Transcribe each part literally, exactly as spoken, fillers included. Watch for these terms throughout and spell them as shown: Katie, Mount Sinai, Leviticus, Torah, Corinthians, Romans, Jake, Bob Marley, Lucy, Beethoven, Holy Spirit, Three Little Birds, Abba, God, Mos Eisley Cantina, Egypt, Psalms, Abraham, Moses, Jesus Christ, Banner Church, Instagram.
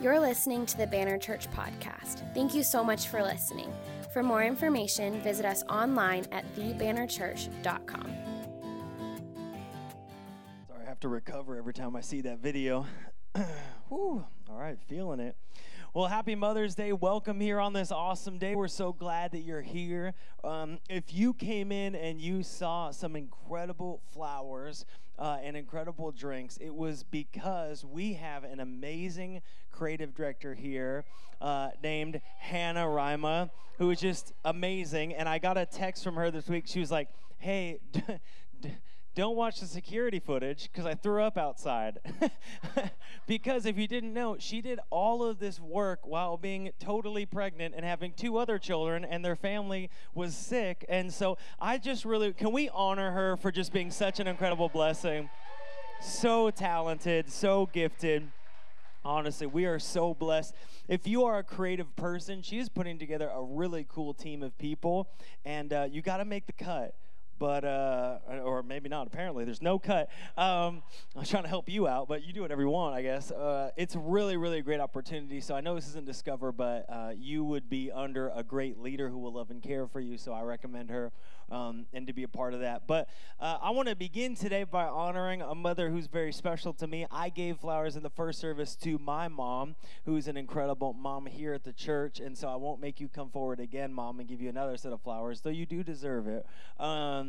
You're listening to the Banner Church podcast. Thank you so much for listening. For more information, visit us online at the banner church dot com. Sorry, I have to recover every time I see that video. Whew. All right, feeling it. Well, happy Mother's Day. Welcome here on this awesome day. We're so glad that you're here. Um, if you came in and you saw some incredible flowers uh, and incredible drinks, it was because we have an amazing creative director here uh, named Hannah Rima, who is just amazing. And I got a text from her this week. She was like, hey, d- d- don't watch the security footage because I threw up outside. Because if you didn't know, she did all of this work while being totally pregnant and having two other children, and their family was sick. And so I just really, can we honor her for just being such an incredible blessing? So talented, so gifted. Honestly, we are so blessed. If you are a creative person, she is putting together a really cool team of people, and uh, you got to make the cut. But, uh, or maybe not, apparently, there's no cut. Um, I'm trying to help you out, but you do whatever you want, I guess. Uh, it's really, really a great opportunity. So I know this isn't Discover, but uh, you would be under a great leader who will love and care for you. So I recommend her um, and to be a part of that. But uh, I want to begin today by honoring a mother who's very special to me. I gave flowers in the first service to my mom, who is an incredible mom here at the church. And so I won't make you come forward again, Mom, and give you another set of flowers, though you do deserve it. Um,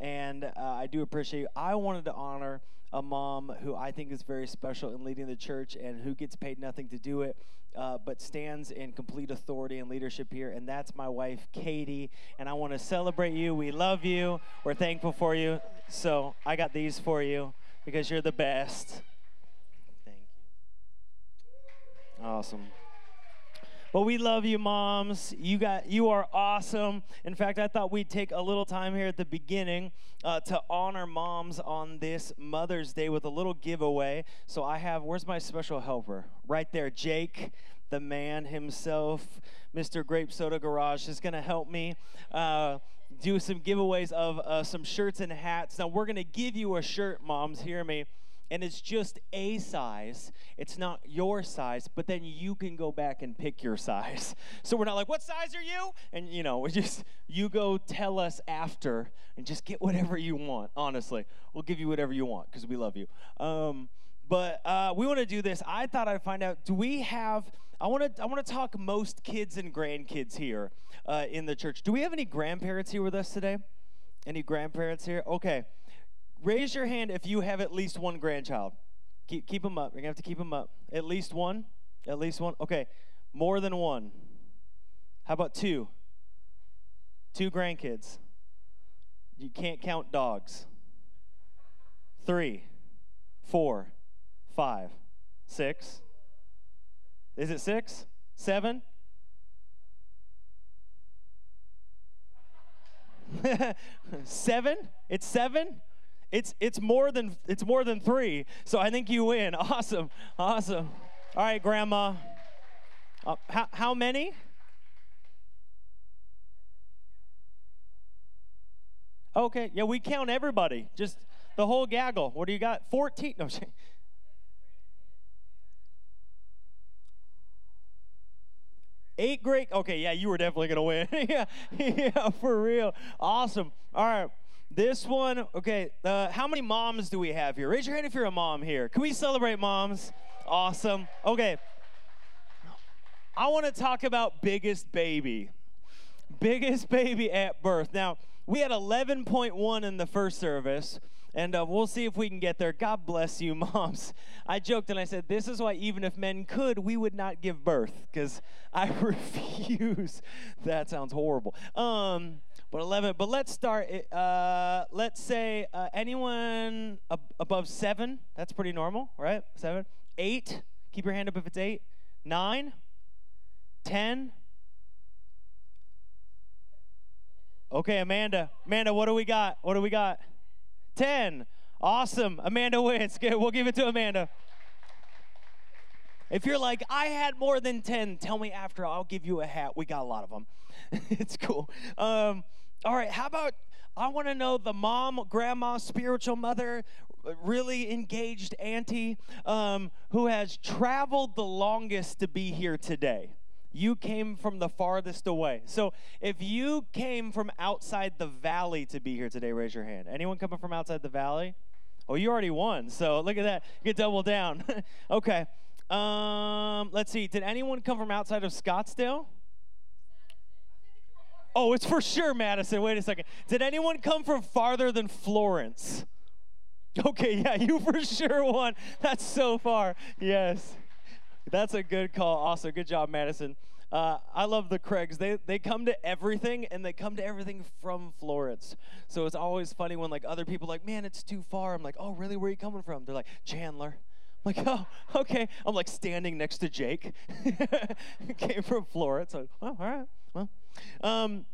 And uh, I do appreciate you. I wanted to honor a mom who I think is very special in leading the church and who gets paid nothing to do it, uh, but stands in complete authority and leadership here, and that's my wife, Katie. And I want to celebrate you. We love you. We're thankful for you. So I got these for you because you're the best. Thank you. Awesome. But we love you, moms. You got, you are awesome. In fact, I thought we'd take a little time here at the beginning uh, to honor moms on this Mother's Day with a little giveaway. So I have, where's my special helper? Right there, Jake, the man himself, Mister Grape Soda Garage, is going to help me Uh do some giveaways of uh, some shirts and hats. Now, we're going to give you a shirt, moms. Hear me. And it's just a size. It's not your size, but then you can go back and pick your size. So we're not like, what size are you? And, you know, we just, you go tell us after and just get whatever you want, honestly. We'll give you whatever you want because we love you. Um, but uh, we want to do this. I thought I'd find out, do we have, I want to I want to talk most kids and grandkids here uh, in the church. Do we have any grandparents here with us today? Any grandparents here? Okay. Raise your hand if you have at least one grandchild. Keep keep them up. You're going to have to keep them up. At least one? At least one? Okay. More than one. How about two? Two grandkids. You can't count dogs. Three. Four. Five. Six. Is it six? Seven? Seven? It's seven? It's it's more than it's more than three, so I think you win. Awesome, awesome. All right, Grandma. Uh, how how many? Okay, yeah, we count everybody, just the whole gaggle. What do you got? Fourteen. No, eight great. Okay, yeah, you were definitely gonna win. yeah, yeah, for real. Awesome. All right. This one, okay, uh, how many moms do we have here? Raise your hand if you're a mom here. Can we celebrate moms? Awesome. Okay. I want to talk about biggest baby. Biggest baby at birth. Now, we had eleven point one in the first service, and uh, we'll see if we can get there. God bless you, moms. I joked and I said, this is why even if men could, we would not give birth, because I refuse. That sounds horrible. Um... But eleven. But let's start. Uh, let's say uh, anyone ab- above seven. That's pretty normal, right? Seven, eight. Keep your hand up if it's eight. Nine, ten. Okay, Amanda. Amanda, what do we got? What do we got? Ten. Awesome. Amanda wins. Good. We'll give it to Amanda. If you're like, I had more than ten, tell me after. I'll give you a hat. We got a lot of them. It's cool. Um, All right, how about, I want to know the mom, grandma, spiritual mother, really engaged auntie um, who has traveled the longest to be here today. You came from the farthest away. So if you came from outside the valley to be here today, raise your hand. Anyone coming from outside the valley? Oh, you already won. So look at that. You double down. Okay. Um, let's see. Did anyone come from outside of Scottsdale? Oh, it's for sure Madison. Wait a second. Did anyone come from farther than Florence? Okay, yeah, you for sure won. That's so far. Yes. That's a good call. Also, good job, Madison. Uh, I love the Craigs. They they come to everything, and they come to everything from Florence. So it's always funny when, like, other people are like, man, it's too far. I'm like, oh, really? Where are you coming from? They're like, Chandler. I'm like, oh, okay. I'm, like, standing next to Jake. Came from Florence. Like, oh, all right. Well, um,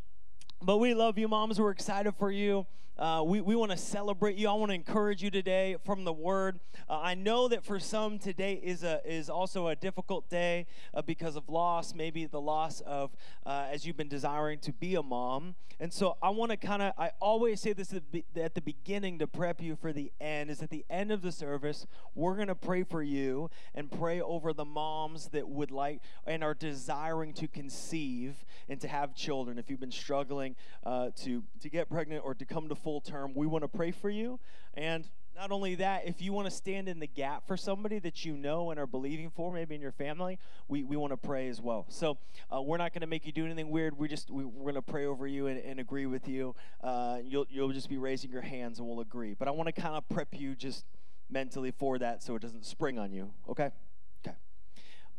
but we love you, moms. We're excited for you. Uh, we we want to celebrate you. I want to encourage you today from the Word. Uh, I know that for some today is a is also a difficult day uh, because of loss, maybe the loss of uh, as you've been desiring to be a mom. And so I want to kind of, I always say this at the, at the beginning to prep you for the end, is at the end of the service, we're going to pray for you and pray over the moms that would like and are desiring to conceive and to have children. If you've been struggling uh, to, to get pregnant or to come to full Full term, we want to pray for you. And not only that, if you want to stand in the gap for somebody that you know and are believing for, maybe in your family, we, we want to pray as well. So uh, we're not going to make you do anything weird. We just we, we're going to pray over you and, and agree with you. Uh, you'll you'll just be raising your hands and we'll agree. But I want to kind of prep you just mentally for that so it doesn't spring on you. Okay.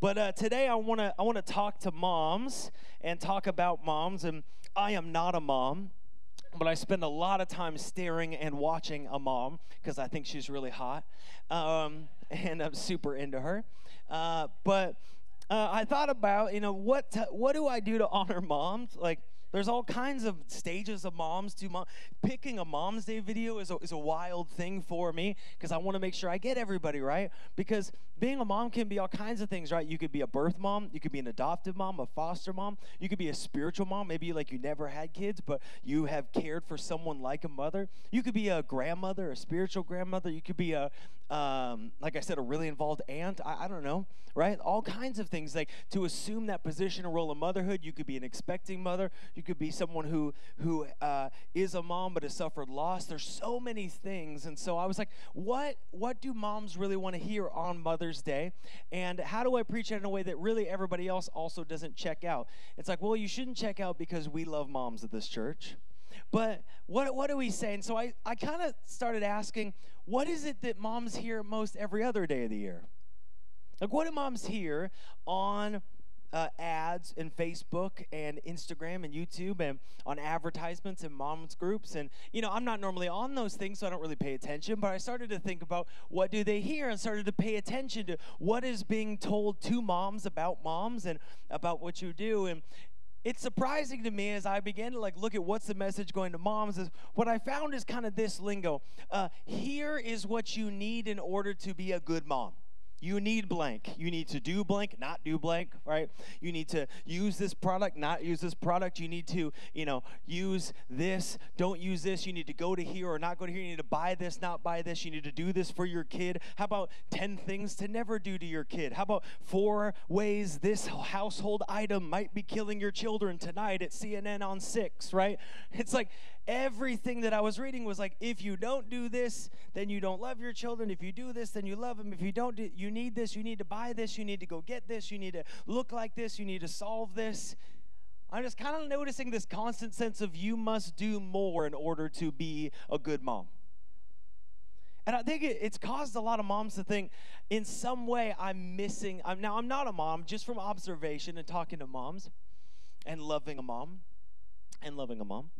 But uh, today I want to I want to talk to moms and talk about moms. And I am not a mom, but I spend a lot of time staring and watching a mom because I think she's really hot, um, and I'm super into her. Uh, but uh, I thought about, you know, what t- what do I do to honor moms? Like, there's all kinds of stages of moms. To mom- Picking a Mom's Day video is a, is a wild thing for me because I want to make sure I get everybody right, because being a mom can be all kinds of things, right? You could be a birth mom. You could be an adoptive mom, a foster mom. You could be a spiritual mom. Maybe, like, you never had kids, but you have cared for someone like a mother. You could be a grandmother, a spiritual grandmother. You could be a, um, like I said, a really involved aunt. I, I don't know, right? All kinds of things. Like, to assume that position or role of motherhood, you could be an expecting mother. You could be someone who who uh, is a mom but has suffered loss. There's so many things. And so I was like, what what do moms really want to hear on Mother's Day? And how do I preach it in a way that really everybody else also doesn't check out? It's like, well, you shouldn't check out because we love moms at this church. But what what do we say? And so I, I kind of started asking, what is it that moms hear most every other day of the year? Like, what do moms hear on Uh, ads and Facebook and Instagram and YouTube and on advertisements and moms groups? And, you know, I'm not normally on those things, so I don't really pay attention, but I started to think about what do they hear and started to pay attention to what is being told to moms about moms and about what you do. And it's surprising to me as I began to, like, look at what's the message going to moms, is what I found is kind of this lingo. Uh, here is what you need in order to be a good mom. You need blank. You need to do blank, not do blank, right? You need to use this product, not use this product. You need to, you know, use this, don't use this. You need to go to here or not go to here. You need to buy this, not buy this. You need to do this for your kid. How about ten things to never do to your kid? How about four ways this household item might be killing your children tonight at C N N on six, right? It's like, everything that I was reading was like, if you don't do this, then you don't love your children. If you do this, then you love them. If you don't do, you need this, you need to buy this, you need to go get this, you need to look like this, you need to solve this. I'm just kind of noticing this constant sense of you must do more in order to be a good mom. And I think it, it's caused a lot of moms to think, in some way, I'm missing. I'm now, I'm not a mom, just from observation and talking to moms and loving a mom and loving a mom.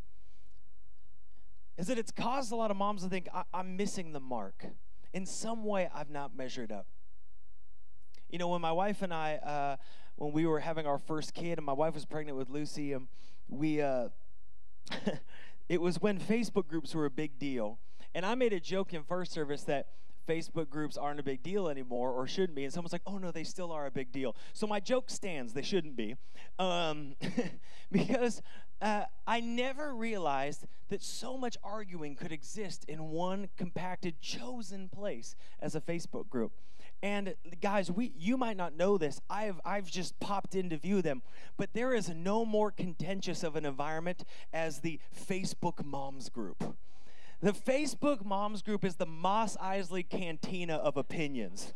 Is that it's caused a lot of moms to think, I- I'm missing the mark. In some way, I've not measured up. You know, when my wife and I, uh, when we were having our first kid, and my wife was pregnant with Lucy, and we, uh, it was when Facebook groups were a big deal. And I made a joke in first service that Facebook groups aren't a big deal anymore, or shouldn't be. And someone's like, oh, no, they still are a big deal. So my joke stands. They shouldn't be. Um, because uh, I never realized that so much arguing could exist in one compacted, chosen place as a Facebook group. And guys, we you might not know this. I've I've just popped in to view them, but there is no more contentious of an environment as the Facebook Moms group. The Facebook Moms group is the Mos Eisley Cantina of opinions.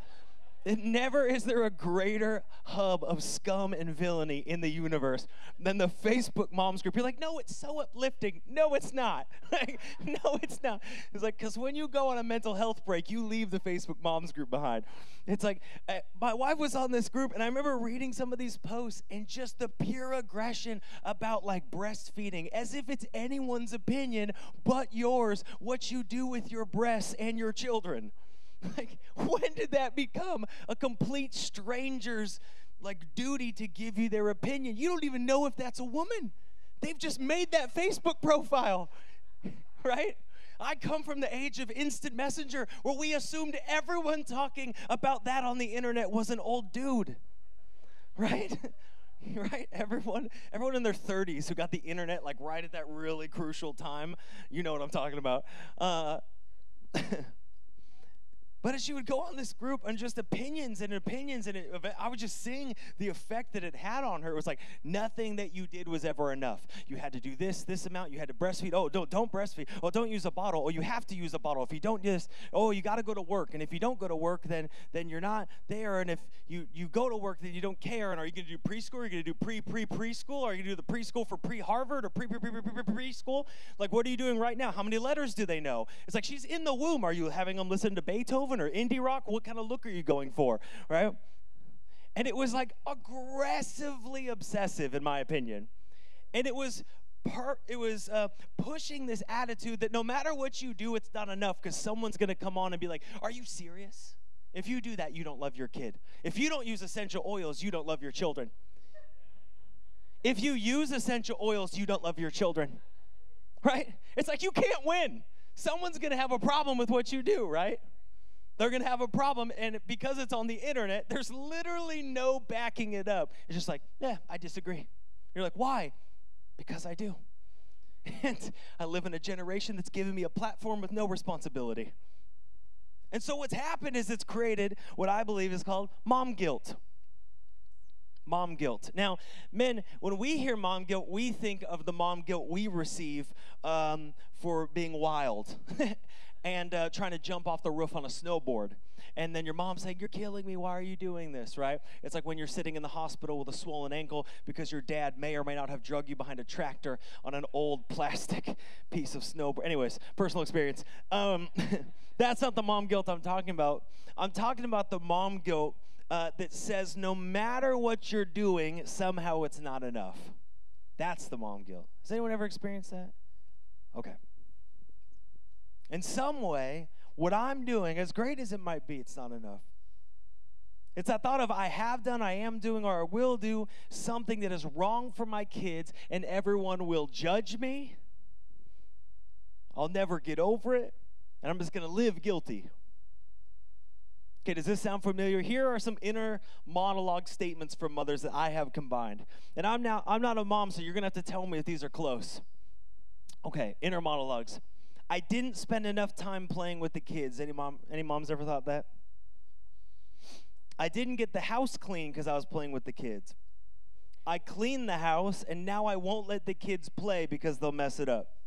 It never is there a greater hub of scum and villainy in the universe than the Facebook Moms group. You're like, no, it's so uplifting. No, it's not. Like, no, it's not. It's like, because when you go on a mental health break, you leave the Facebook Moms group behind. It's like, uh, my wife was on this group, and I remember reading some of these posts and just the pure aggression about, like, breastfeeding, as if it's anyone's opinion but yours, what you do with your breasts and your children. Like, when did that become a complete stranger's, like, duty to give you their opinion? You don't even know if that's a woman. They've just made that Facebook profile, right? I come from the age of instant messenger where we assumed everyone talking about that on the internet was an old dude, right? Right? Everyone everyone in their thirties who got the internet, like, right at that really crucial time, you know what I'm talking about. Uh But as you would go on this group and just opinions and opinions, and it, I was just seeing the effect that it had on her. It was like, nothing that you did was ever enough. You had to do this, this amount. You had to breastfeed. Oh, don't, don't breastfeed. Oh, don't use a bottle. Oh, you have to use a bottle. If you don't use, oh, you got to go to work. And if you don't go to work, then then you're not there. And if you, you go to work, then you don't care. And are you going to do preschool? Are you going to do pre-pre-preschool? Are you going to do the preschool for pre-Harvard or pre-pre-pre-pre-preschool? Like, what are you doing right now? How many letters do they know? It's like, she's in the womb. Are you having them listen to Beethoven or indie rock? What kind of look are you going for, right? And it was, like, aggressively obsessive, in my opinion. And it was per it was uh, pushing this attitude that no matter what you do, it's not enough, because someone's going to come on and be like, are you serious? If you do that, you don't love your kid. If you don't use essential oils, you don't love your children. If you use essential oils, you don't love your children, right? It's like, you can't win. Someone's going to have a problem with what you do, right? They're going to have a problem, and because it's on the internet, there's literally no backing it up. It's just like, yeah, I disagree. You're like, why? Because I do. And I live in a generation that's given me a platform with no responsibility. And so what's happened is it's created what I believe is called mom guilt. Mom guilt. Now, men, when we hear mom guilt, we think of the mom guilt we receive um, for being wild. and uh, trying to jump off the roof on a snowboard. And then your mom's saying, you're killing me, why are you doing this, right? It's like when you're sitting in the hospital with a swollen ankle because your dad may or may not have drugged you behind a tractor on an old plastic piece of snowboard. Anyways, personal experience. Um, that's not the mom guilt I'm talking about. I'm talking about the mom guilt uh, that says no matter what you're doing, somehow it's not enough. That's the mom guilt. Has anyone ever experienced that? Okay. In some way, what I'm doing, as great as it might be, it's not enough. It's that thought of I have done, I am doing, or I will do something that is wrong for my kids, and everyone will judge me. I'll never get over it, and I'm just going to live guilty. Okay, does this sound familiar? Here are some inner monologue statements from mothers that I have combined. And I'm, now, I'm not a mom, so you're going to have to tell me if these are close. Okay, inner monologues. I didn't spend enough time playing with the kids. Any mom, any moms ever thought that? I didn't get the house clean because I was playing with the kids. I cleaned the house, and now I won't let the kids play because they'll mess it up.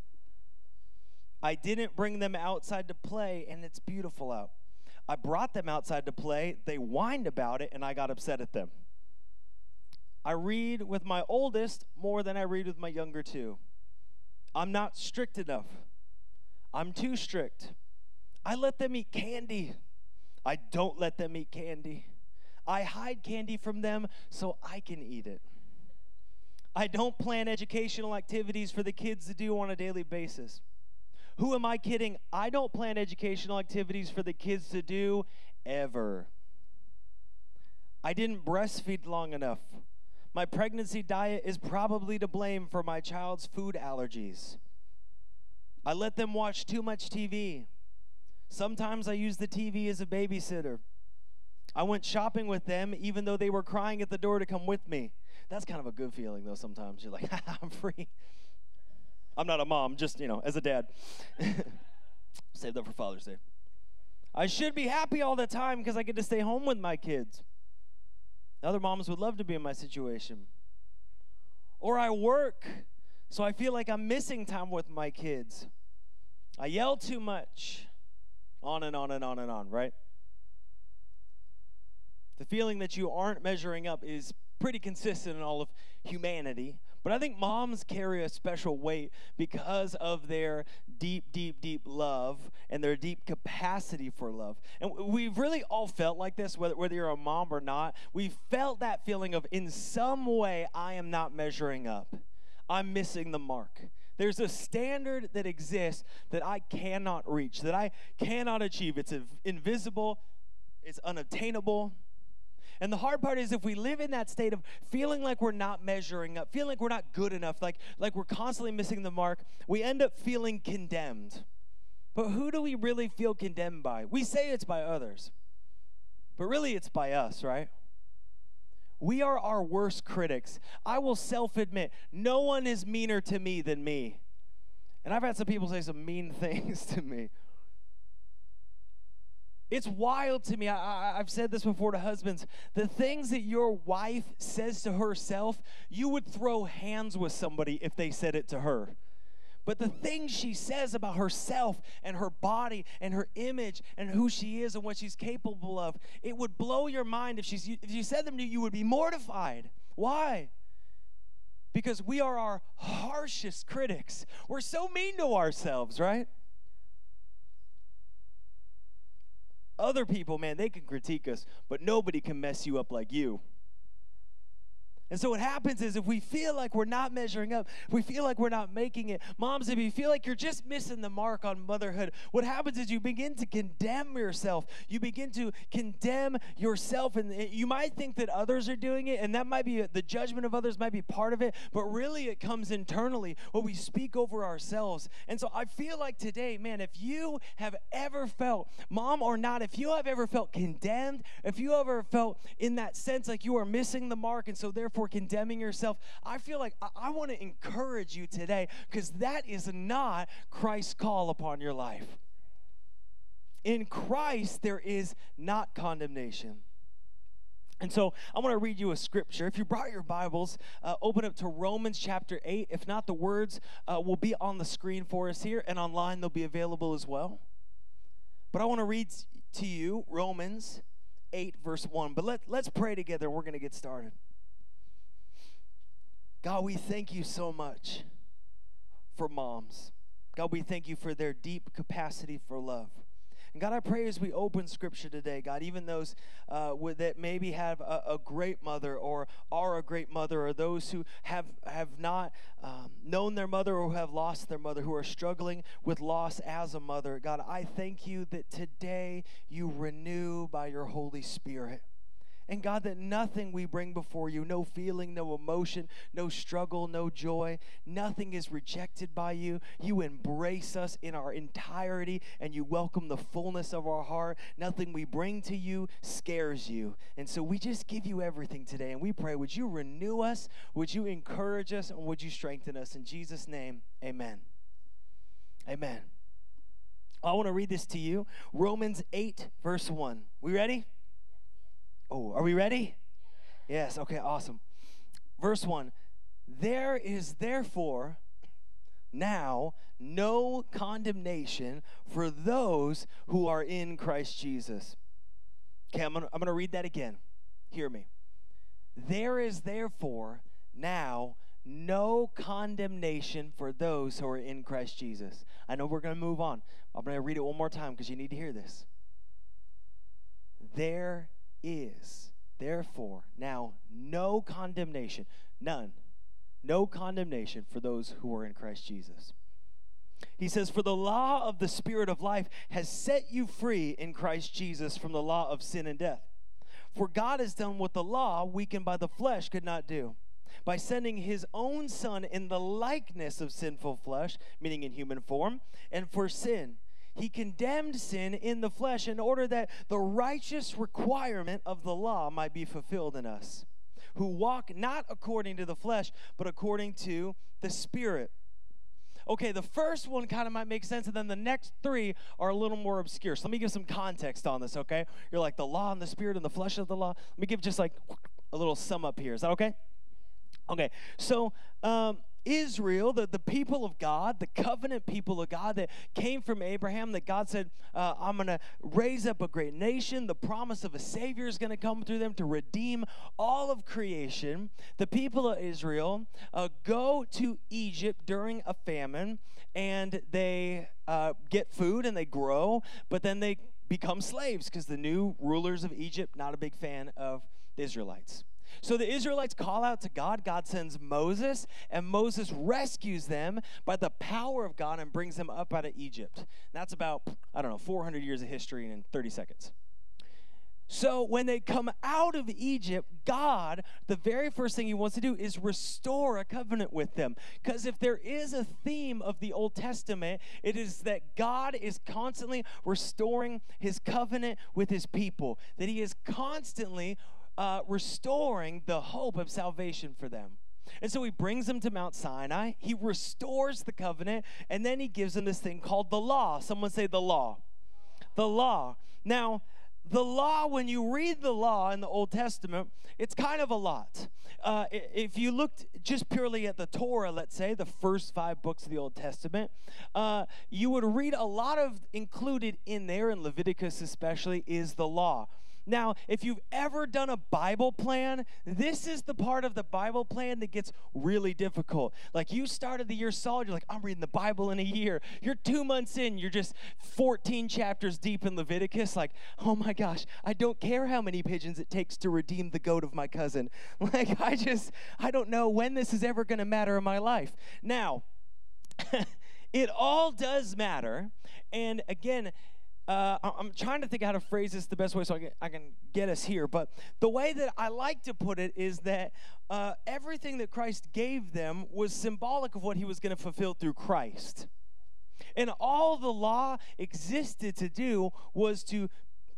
I didn't bring them outside to play, and it's beautiful out. I brought them outside to play. They whined about it, and I got upset at them. I read with my oldest more than I read with my younger two. I'm not strict enough. I'm too strict. I let them eat candy. I don't let them eat candy. I hide candy from them so I can eat it. I don't plan educational activities for the kids to do on a daily basis. Who am I kidding? I don't plan educational activities for the kids to do ever. I didn't breastfeed long enough. My pregnancy diet is probably to blame for my child's food allergies. I let them watch too much T V. Sometimes I use the T V as a babysitter. I went shopping with them even though they were crying at the door to come with me. That's kind of a good feeling, though, sometimes. You're like, I'm free. I'm not a mom, just, you know, as a dad. Saved up for Father's Day. I should be happy all the time because I get to stay home with my kids. Other moms would love to be in my situation. Or I work, so I feel like I'm missing time with my kids. I yell too much. On and on and on and on, right? The feeling that you aren't measuring up is pretty consistent in all of humanity. But I think moms carry a special weight because of their deep, deep, deep love and their deep capacity for love. And we've really all felt like this, whether, whether you're a mom or not. We've felt that feeling of, in some way, I am not measuring up. I'm missing the mark. There's a standard that exists that I cannot reach, that I cannot achieve. It's invisible. It's unobtainable. And the hard part is if we live in that state of feeling like we're not measuring up, feeling like we're not good enough, like, like we're constantly missing the mark, we end up feeling condemned. But who do we really feel condemned by? We say it's by others, but really it's by us, right? We are our worst critics. I will self-admit, no one is meaner to me than me. And I've had some people say some mean things to me. It's wild to me. I, I, I've said this before to husbands. The things that your wife says to herself, you would throw hands with somebody if they said it to her. But the things she says about herself and her body and her image and who she is and what she's capable of, it would blow your mind. If, she's, if you said them to you, you would be mortified. Why? Because we are our harshest critics. We're so mean to ourselves, right? Other people, man, they can critique us, but nobody can mess you up like you. And so what happens is if we feel like we're not measuring up, if we feel like we're not making it, moms, if you feel like you're just missing the mark on motherhood, what happens is you begin to condemn yourself. You begin to condemn yourself, and you might think that others are doing it, and that might be the judgment of others might be part of it, but really it comes internally, what we speak over ourselves. And so I feel like today, man, if you have ever felt, mom or not, if you have ever felt condemned, if you ever felt in that sense like you are missing the mark, and so therefore for condemning yourself, I feel like I, I want to encourage you today because that is not Christ's call upon your life. In Christ, there is not condemnation. And so I want to read you a scripture. If you brought your Bibles, uh, open up to Romans chapter eight. If not, the words uh, will be on the screen for us here, and online they'll be available as well. But I want to read to you Romans eight, verse one. But let, let's pray together, and we're going to get started. God, we thank you so much for moms. God, we thank you for their deep capacity for love. And God, I pray as we open Scripture today, God, even those uh, that maybe have a, a great mother or are a great mother or those who have, have not um, known their mother or who have lost their mother, who are struggling with loss as a mother, God, I thank you that today you renew by your Holy Spirit. And God, that nothing we bring before you, no feeling, no emotion, no struggle, no joy, nothing is rejected by you. You embrace us in our entirety, and you welcome the fullness of our heart. Nothing we bring to you scares you. And so we just give you everything today, and we pray, would you renew us, would you encourage us, and would you strengthen us? In Jesus' name, amen. Amen. I want to read this to you. Romans eight, verse one. We ready? Oh, are we ready? Yes. Yes, okay, awesome. Verse one, there is therefore now no condemnation for those who are in Christ Jesus. Okay, I'm gonna, I'm gonna read that again. Hear me. There is therefore now no condemnation for those who are in Christ Jesus. I know we're gonna move on. I'm gonna read it one more time because you need to hear this. There is therefore now no condemnation, none, no condemnation for those who are in Christ Jesus. He says, for the law of the Spirit of life has set you free in Christ Jesus from the law of sin and death. For God has done what the law, weakened by the flesh, could not do. By sending his own Son in the likeness of sinful flesh, meaning in human form, and for sin, He condemned sin in the flesh in order that the righteous requirement of the law might be fulfilled in us, who walk not according to the flesh, but according to the Spirit. Okay, the first one kind of might make sense, and then the next three are a little more obscure. So let me give some context on this, okay? You're like, the law and the Spirit and the flesh of the law. Let me give just like a little sum up here. Is that okay? Okay, so um, Israel, the, the people of God, the covenant people of God that came from Abraham, that God said, uh, I'm going to raise up a great nation. The promise of a Savior is going to come through them to redeem all of creation. The people of Israel uh, go to Egypt during a famine, and they uh, get food and they grow, but then they become slaves because the new rulers of Egypt, not a big fan of the Israelites. So the Israelites call out to God. God sends Moses, and Moses rescues them by the power of God and brings them up out of Egypt. And that's about, I don't know, four hundred years of history in thirty seconds. So when they come out of Egypt, God, the very first thing he wants to do is restore a covenant with them. Because if there is a theme of the Old Testament, it is that God is constantly restoring his covenant with his people, that he is constantly Uh, restoring the hope of salvation for them. And so he brings them to Mount Sinai, he restores the covenant, and then he gives them this thing called the law. Someone say the law. The law. Now, the law, when you read the law in the Old Testament, it's kind of a lot. Uh, if you looked just purely at the Torah, let's say, the first five books of the Old Testament, uh, you would read a lot of included in there, in Leviticus especially, is the law. Now, if you've ever done a Bible plan, this is the part of the Bible plan that gets really difficult. Like, you started the year solid, you're like, I'm reading the Bible in a year. You're two months in, you're just fourteen chapters deep in Leviticus. Like, oh my gosh, I don't care how many pigeons it takes to redeem the goat of my cousin. Like, I just, I don't know when this is ever going to matter in my life. Now, it all does matter, and again, Uh, I'm trying to think how to phrase this the best way so I can, I can get us here, but the way that I like to put it is that uh, everything that Christ gave them was symbolic of what he was going to fulfill through Christ. And all the law existed to do was to,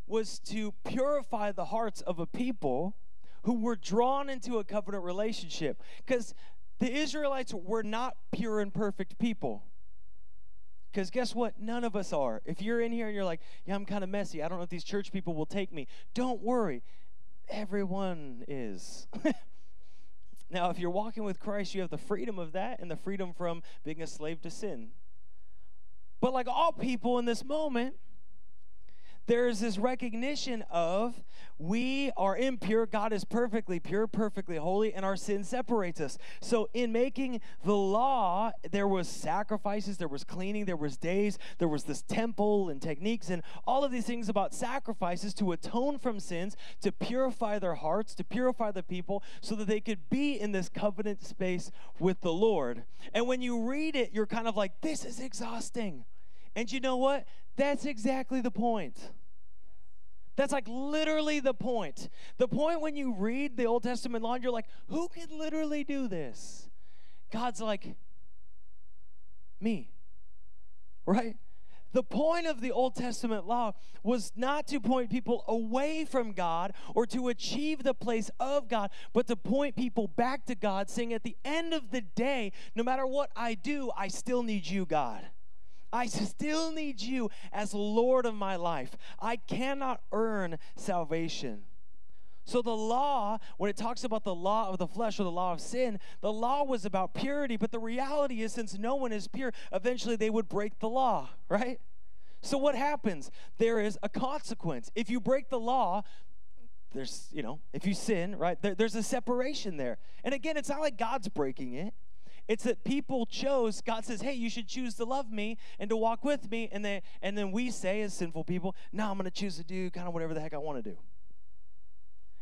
was to purify the hearts of a people who were drawn into a covenant relationship, because the Israelites were not pure and perfect people. Because guess what? None of us are. If you're in here and you're like, yeah, I'm kind of messy, I don't know if these church people will take me, don't worry. Everyone is. Now, if you're walking with Christ, you have the freedom of that and the freedom from being a slave to sin. But like all people in this moment, there is this recognition of we are impure, God is perfectly pure, perfectly holy, and our sin separates us. So in making the law, there was sacrifices, there was cleaning, there was days, there was this temple and techniques and all of these things about sacrifices to atone from sins, to purify their hearts, to purify the people so that they could be in this covenant space with the Lord. And when you read it, you're kind of like, this is exhausting. And you know what? That's exactly the point. That's like literally the point. The point when you read the Old Testament law, you're like, who can literally do this? God's like, me, right? The point of the Old Testament law was not to point people away from God or to achieve the place of God, but to point people back to God, saying at the end of the day, no matter what I do, I still need you, God. I still need you as Lord of my life. I cannot earn salvation. So the law, when it talks about the law of the flesh or the law of sin, the law was about purity, but the reality is since no one is pure, eventually they would break the law, right? So what happens? There is a consequence. If you break the law, there's, you know, if you sin, right, there, there's a separation there. And again, it's not like God's breaking it. It's that people chose, God says, hey, you should choose to love me and to walk with me. And, they, and then we say as sinful people, no, I'm going to choose to do kind of whatever the heck I want to do.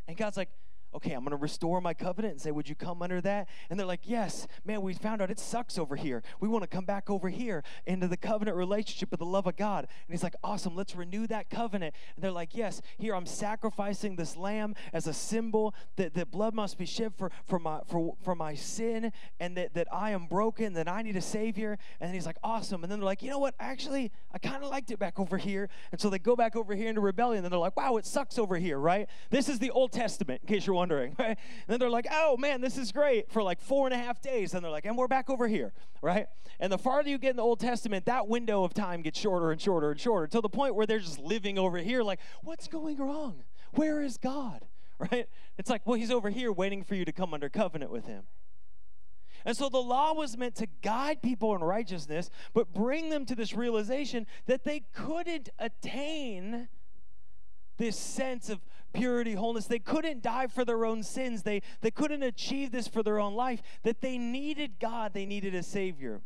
And God's like, okay, I'm going to restore my covenant and say, would you come under that? And they're like, yes, man, we found out it sucks over here. We want to come back over here into the covenant relationship of the love of God. And he's like, awesome, let's renew that covenant. And they're like, yes, here, I'm sacrificing this lamb as a symbol that, that blood must be shed for, for, my, for, for my sin, and that, that I am broken, that I need a Savior. And he's like, awesome. And then they're like, you know what? Actually, I kind of liked it back over here. And so they go back over here into rebellion. And they're like, wow, it sucks over here, right? This is the Old Testament, in case you're wondering, right? And then they're like, oh, man, this is great for like four and a half days. And they're like, and we're back over here, right? And the farther you get in the Old Testament, that window of time gets shorter and shorter and shorter, to the point where they're just living over here like, what's going wrong? Where is God, right? It's like, well, he's over here waiting for you to come under covenant with him. And so the law was meant to guide people in righteousness, but bring them to this realization that they couldn't attain this sense of purity, wholeness. They couldn't die for their own sins. They, they couldn't achieve this for their own life, that they needed God. They needed a Savior.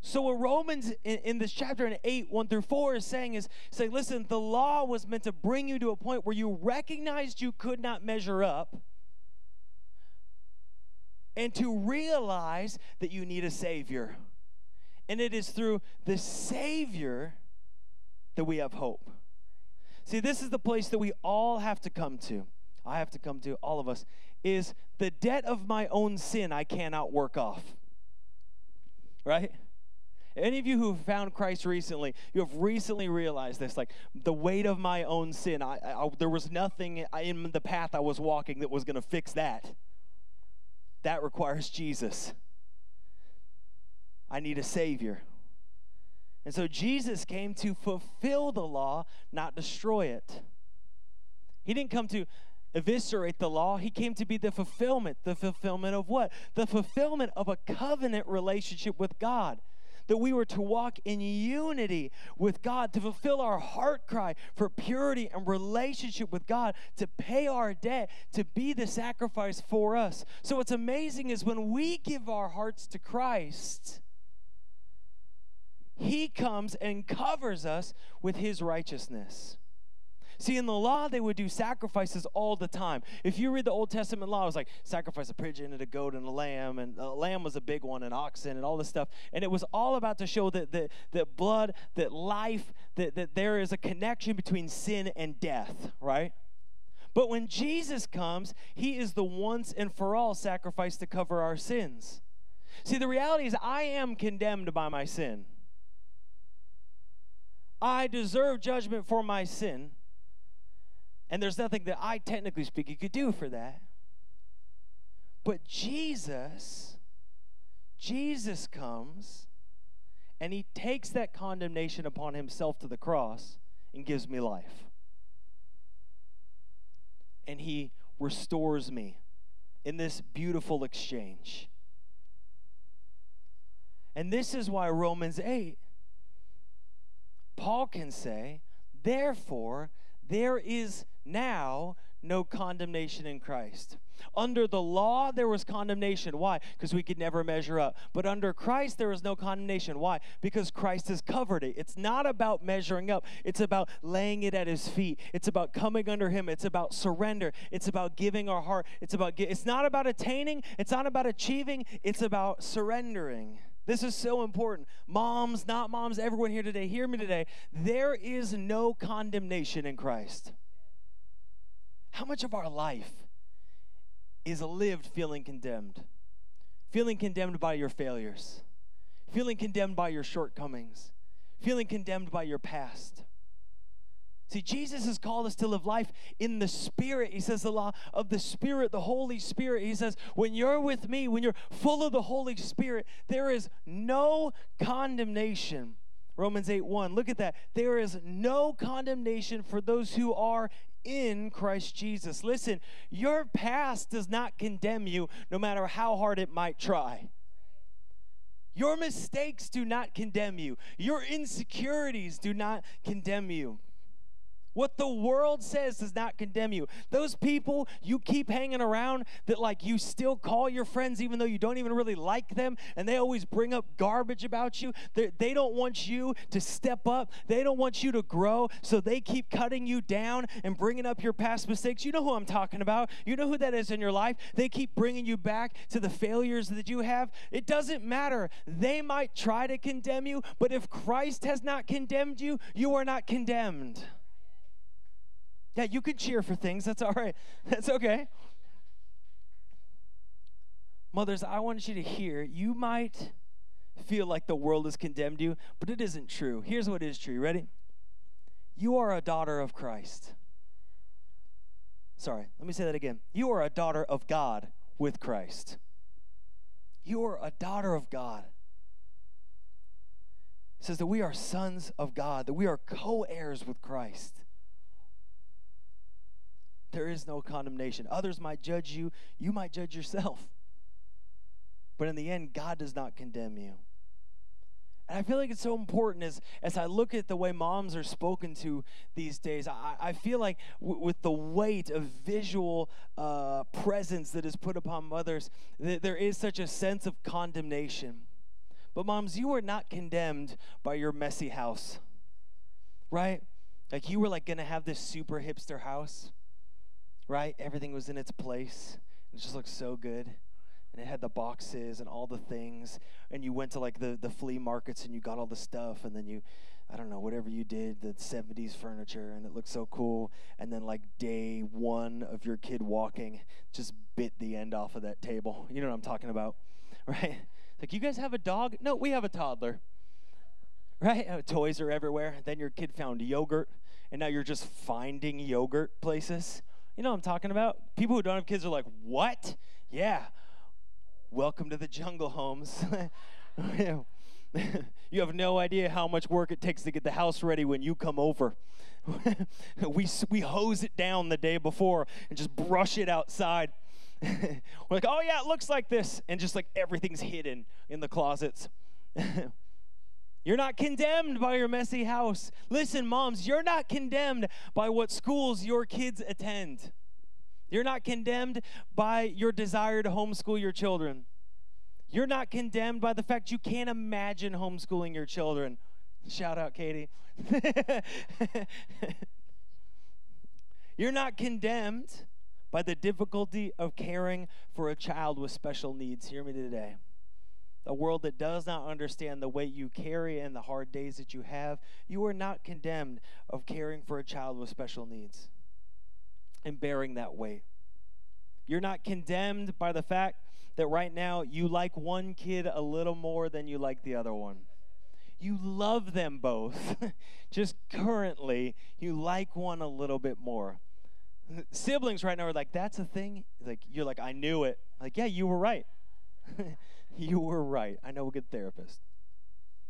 So what Romans in, in this chapter in eight, one through four is saying is, saying, listen, the law was meant to bring you to a point where you recognized you could not measure up, and to realize that you need a Savior. And it is through the Savior that we have hope. See, this is the place that we all have to come to. I have to come to, all of us, is the debt of my own sin I cannot work off. Right? Any of you who have found Christ recently, you have recently realized this, like the weight of my own sin. I, I, there was nothing in the path I was walking that was going to fix that. That requires Jesus. I need a Savior. And so Jesus came to fulfill the law, not destroy it. He didn't come to eviscerate the law. He came to be the fulfillment. The fulfillment of what? The fulfillment of a covenant relationship with God, that we were to walk in unity with God, to fulfill our heart cry for purity and relationship with God, to pay our debt, to be the sacrifice for us. So what's amazing is when we give our hearts to Christ, he comes and covers us with his righteousness. See, in the law, they would do sacrifices all the time. If you read the Old Testament law, it was like, sacrifice a pigeon and a goat and a lamb, and a lamb was a big one, and oxen and all this stuff. And it was all about to show that, that, that blood, that life, that, that there is a connection between sin and death, right? But when Jesus comes, he is the once and for all sacrifice to cover our sins. See, the reality is I am condemned by my sin. I deserve judgment for my sin. And there's nothing that I, technically speaking, could do for that. But Jesus, Jesus comes, and he takes that condemnation upon himself to the cross and gives me life. And he restores me in this beautiful exchange. And this is why Romans eight, Paul can say, therefore, there is now no condemnation in Christ. Under the law, there was condemnation. Why? Because we could never measure up. But under Christ, there is no condemnation. Why? Because Christ has covered it. It's not about measuring up. It's about laying it at his feet. It's about coming under him. It's about surrender. It's about giving our heart. It's about. Gi- it's not about attaining. It's not about achieving. It's about surrendering. This is so important. Moms, not moms, everyone here today, hear me today. There is no condemnation in Christ. How much of our life is lived feeling condemned? Feeling condemned by your failures. Feeling condemned by your shortcomings. Feeling condemned by your past. See, Jesus has called us to live life in the Spirit. He says the law of the Spirit, the Holy Spirit. He says, when you're with me, when you're full of the Holy Spirit, there is no condemnation. Romans eight one, look at that. There is no condemnation for those who are in Christ Jesus. Listen, your past does not condemn you, no matter how hard it might try. Your mistakes do not condemn you. Your insecurities do not condemn you. What the world says does not condemn you. Those people you keep hanging around that, like, you still call your friends even though you don't even really like them, and they always bring up garbage about you, They're, they don't want you to step up. They don't want you to grow, so they keep cutting you down and bringing up your past mistakes. You know who I'm talking about. You know who that is in your life. They keep bringing you back to the failures that you have. It doesn't matter. They might try to condemn you, but if Christ has not condemned you, you are not condemned. Yeah, you can cheer for things. That's all right. That's okay. Mothers, I want you to hear, you might feel like the world has condemned you, but it isn't true. Here's what is true. Ready? You are a daughter of Christ. Sorry, let me say that again. You are a daughter of God with Christ. You are a daughter of God. It says that we are sons of God, that we are co-heirs with Christ. There is no condemnation. Others might judge you. You might judge yourself. But in the end, God does not condemn you. And I feel like it's so important as, as I look at the way moms are spoken to these days. I, I feel like w- with the weight of visual uh, presence that is put upon mothers, th- there is such a sense of condemnation. But moms, you are not condemned by your messy house, right? Like, you were like going to have this super hipster house, right? Everything was in its place. It just looked so good. And it had the boxes and all the things. And you went to, like, the, the flea markets and you got all the stuff. And then you, I don't know, whatever you did, the seventies furniture. And it looked so cool. And then, like, day one of your kid walking just bit the end off of that table. You know what I'm talking about, right? Like, you guys have a dog? No, we have a toddler, right? Oh, toys are everywhere. Then your kid found yogurt. And now you're just finding yogurt places. You know what I'm talking about? People who don't have kids are like, what? Yeah. Welcome to the jungle homes. You have no idea how much work it takes to get the house ready when you come over. we, we hose it down the day before and just brush it outside. We're like, oh, yeah, it looks like this. And just like everything's hidden in the closets. You're not condemned by your messy house. Listen, moms, you're not condemned by what schools your kids attend. You're not condemned by your desire to homeschool your children. You're not condemned by the fact you can't imagine homeschooling your children. Shout out, Katie. You're not condemned by the difficulty of caring for a child with special needs. Hear me today. The world that does not understand the weight you carry and the hard days that you have, you are not condemned of caring for a child with special needs and bearing that weight. You're not condemned by the fact that right now you like one kid a little more than you like the other one. You love them both. Just currently, you like one a little bit more. Siblings right now are like, that's a thing? Like, you're like, I knew it. Like, yeah, you were right. You were right. I know a good therapist.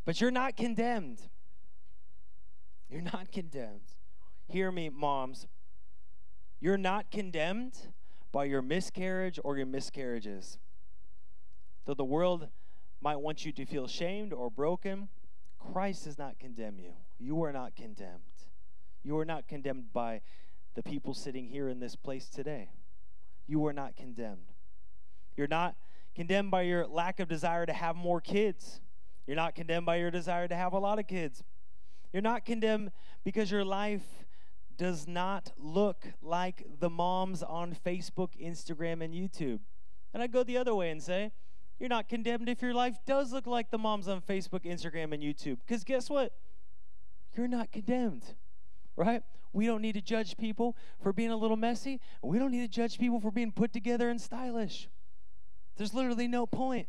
But you're not condemned. You're not condemned. Hear me, moms. You're not condemned by your miscarriage or your miscarriages. Though the world might want you to feel shamed or broken, Christ does not condemn you. You are not condemned. You are not condemned by the people sitting here in this place today. You are not condemned. You're not condemned by your lack of desire to have more kids. You're not condemned by your desire to have a lot of kids. You're not condemned because your life does not look like the moms on Facebook, Instagram, and YouTube. And I go the other way and say, you're not condemned if your life does look like the moms on Facebook, Instagram, and YouTube. Because guess what? You're not condemned, right? We don't need to judge people for being a little messy. We don't need to judge people for being put together and stylish. There's literally no point.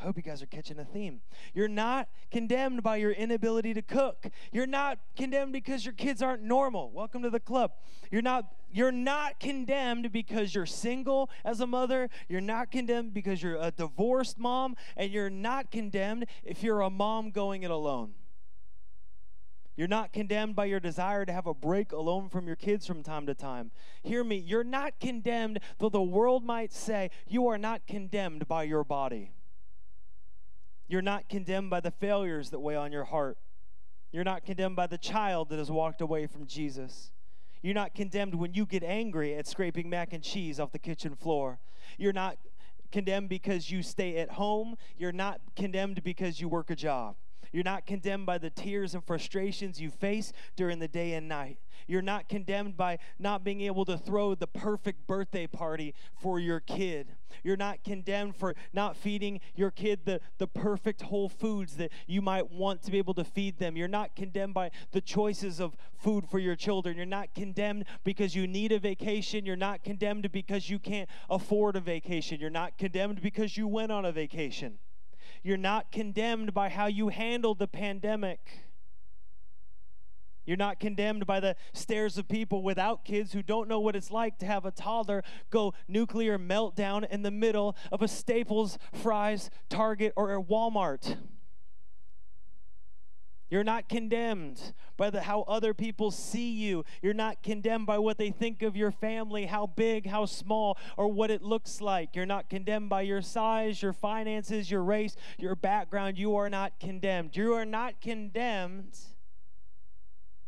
I hope you guys are catching a theme. You're not condemned by your inability to cook. You're not condemned because your kids aren't normal. Welcome to the club. You're not, you're not condemned because you're single as a mother. You're not condemned because you're a divorced mom. And you're not condemned if you're a mom going it alone. You're not condemned by your desire to have a break alone from your kids from time to time. Hear me, you're not condemned, though the world might say you are not condemned by your body. You're not condemned by the failures that weigh on your heart. You're not condemned by the child that has walked away from Jesus. You're not condemned when you get angry at scraping mac and cheese off the kitchen floor. You're not condemned because you stay at home. You're not condemned because you work a job. You're not condemned by the tears and frustrations you face during the day and night. You're not condemned by not being able to throw the perfect birthday party for your kid. You're not condemned for not feeding your kid the, the perfect whole foods that you might want to be able to feed them. You're not condemned by the choices of food for your children. You're not condemned because you need a vacation. You're not condemned because you can't afford a vacation. You're not condemned because you went on a vacation. You're not condemned by how you handled the pandemic. You're not condemned by the stares of people without kids who don't know what it's like to have a toddler go nuclear meltdown in the middle of a Staples, Fry's, Target, or a Walmart. You're not condemned by the, how other people see you. You're not condemned by what they think of your family, how big, how small, or what it looks like. You're not condemned by your size, your finances, your race, your background. You are not condemned. You are not condemned.